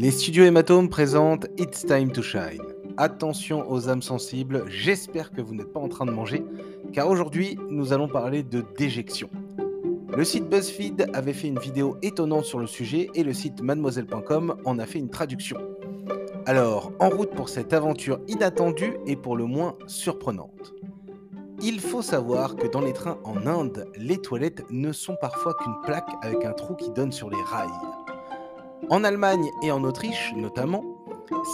Les studios Hématome présentent It's Time to Shine. Attention aux âmes sensibles, j'espère que vous n'êtes pas en train de manger, car aujourd'hui, nous allons parler de déjection. Le site BuzzFeed avait fait une vidéo étonnante sur le sujet et le site mademoiselle.com en a fait une traduction. Alors, en route pour cette aventure inattendue et pour le moins surprenante. Il faut savoir que dans les trains en Inde, les toilettes ne sont parfois qu'une plaque avec un trou qui donne sur les rails. En Allemagne et en Autriche notamment,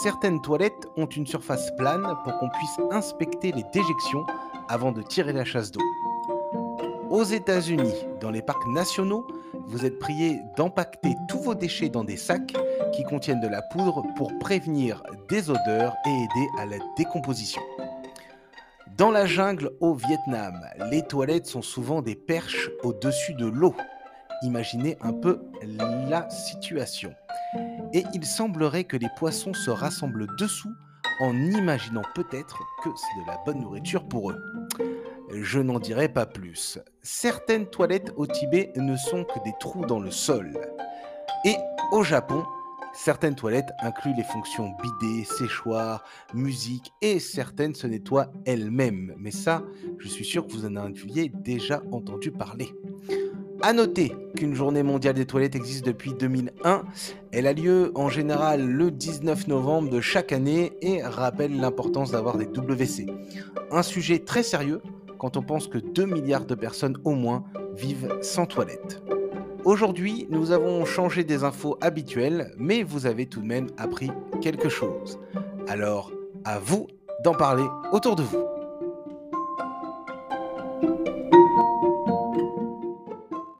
certaines toilettes ont une surface plane pour qu'on puisse inspecter les déjections avant de tirer la chasse d'eau. Aux États-Unis, dans les parcs nationaux, vous êtes priés d'empaqueter tous vos déchets dans des sacs qui contiennent de la poudre pour prévenir des odeurs et aider à la décomposition. Dans la jungle au Vietnam, les toilettes sont souvent des perches au-dessus de l'eau. Imaginez un peu la situation. Et il semblerait que les poissons se rassemblent dessous en imaginant peut-être que c'est de la bonne nourriture pour eux. Je n'en dirai pas plus. Certaines toilettes au Tibet ne sont que des trous dans le sol. Et au Japon, certaines toilettes incluent les fonctions bidet, séchoir, musique et certaines se nettoient elles-mêmes. Mais ça, je suis sûr que vous en aviez déjà entendu parler. A noter qu'une journée mondiale des toilettes existe depuis 2001. Elle a lieu en général le 19 novembre de chaque année et rappelle l'importance d'avoir des WC. Un sujet très sérieux quand on pense que 2 milliards de personnes au moins vivent sans toilettes. Aujourd'hui, nous avons changé des infos habituelles, mais vous avez tout de même appris quelque chose. Alors, à vous d'en parler autour de vous.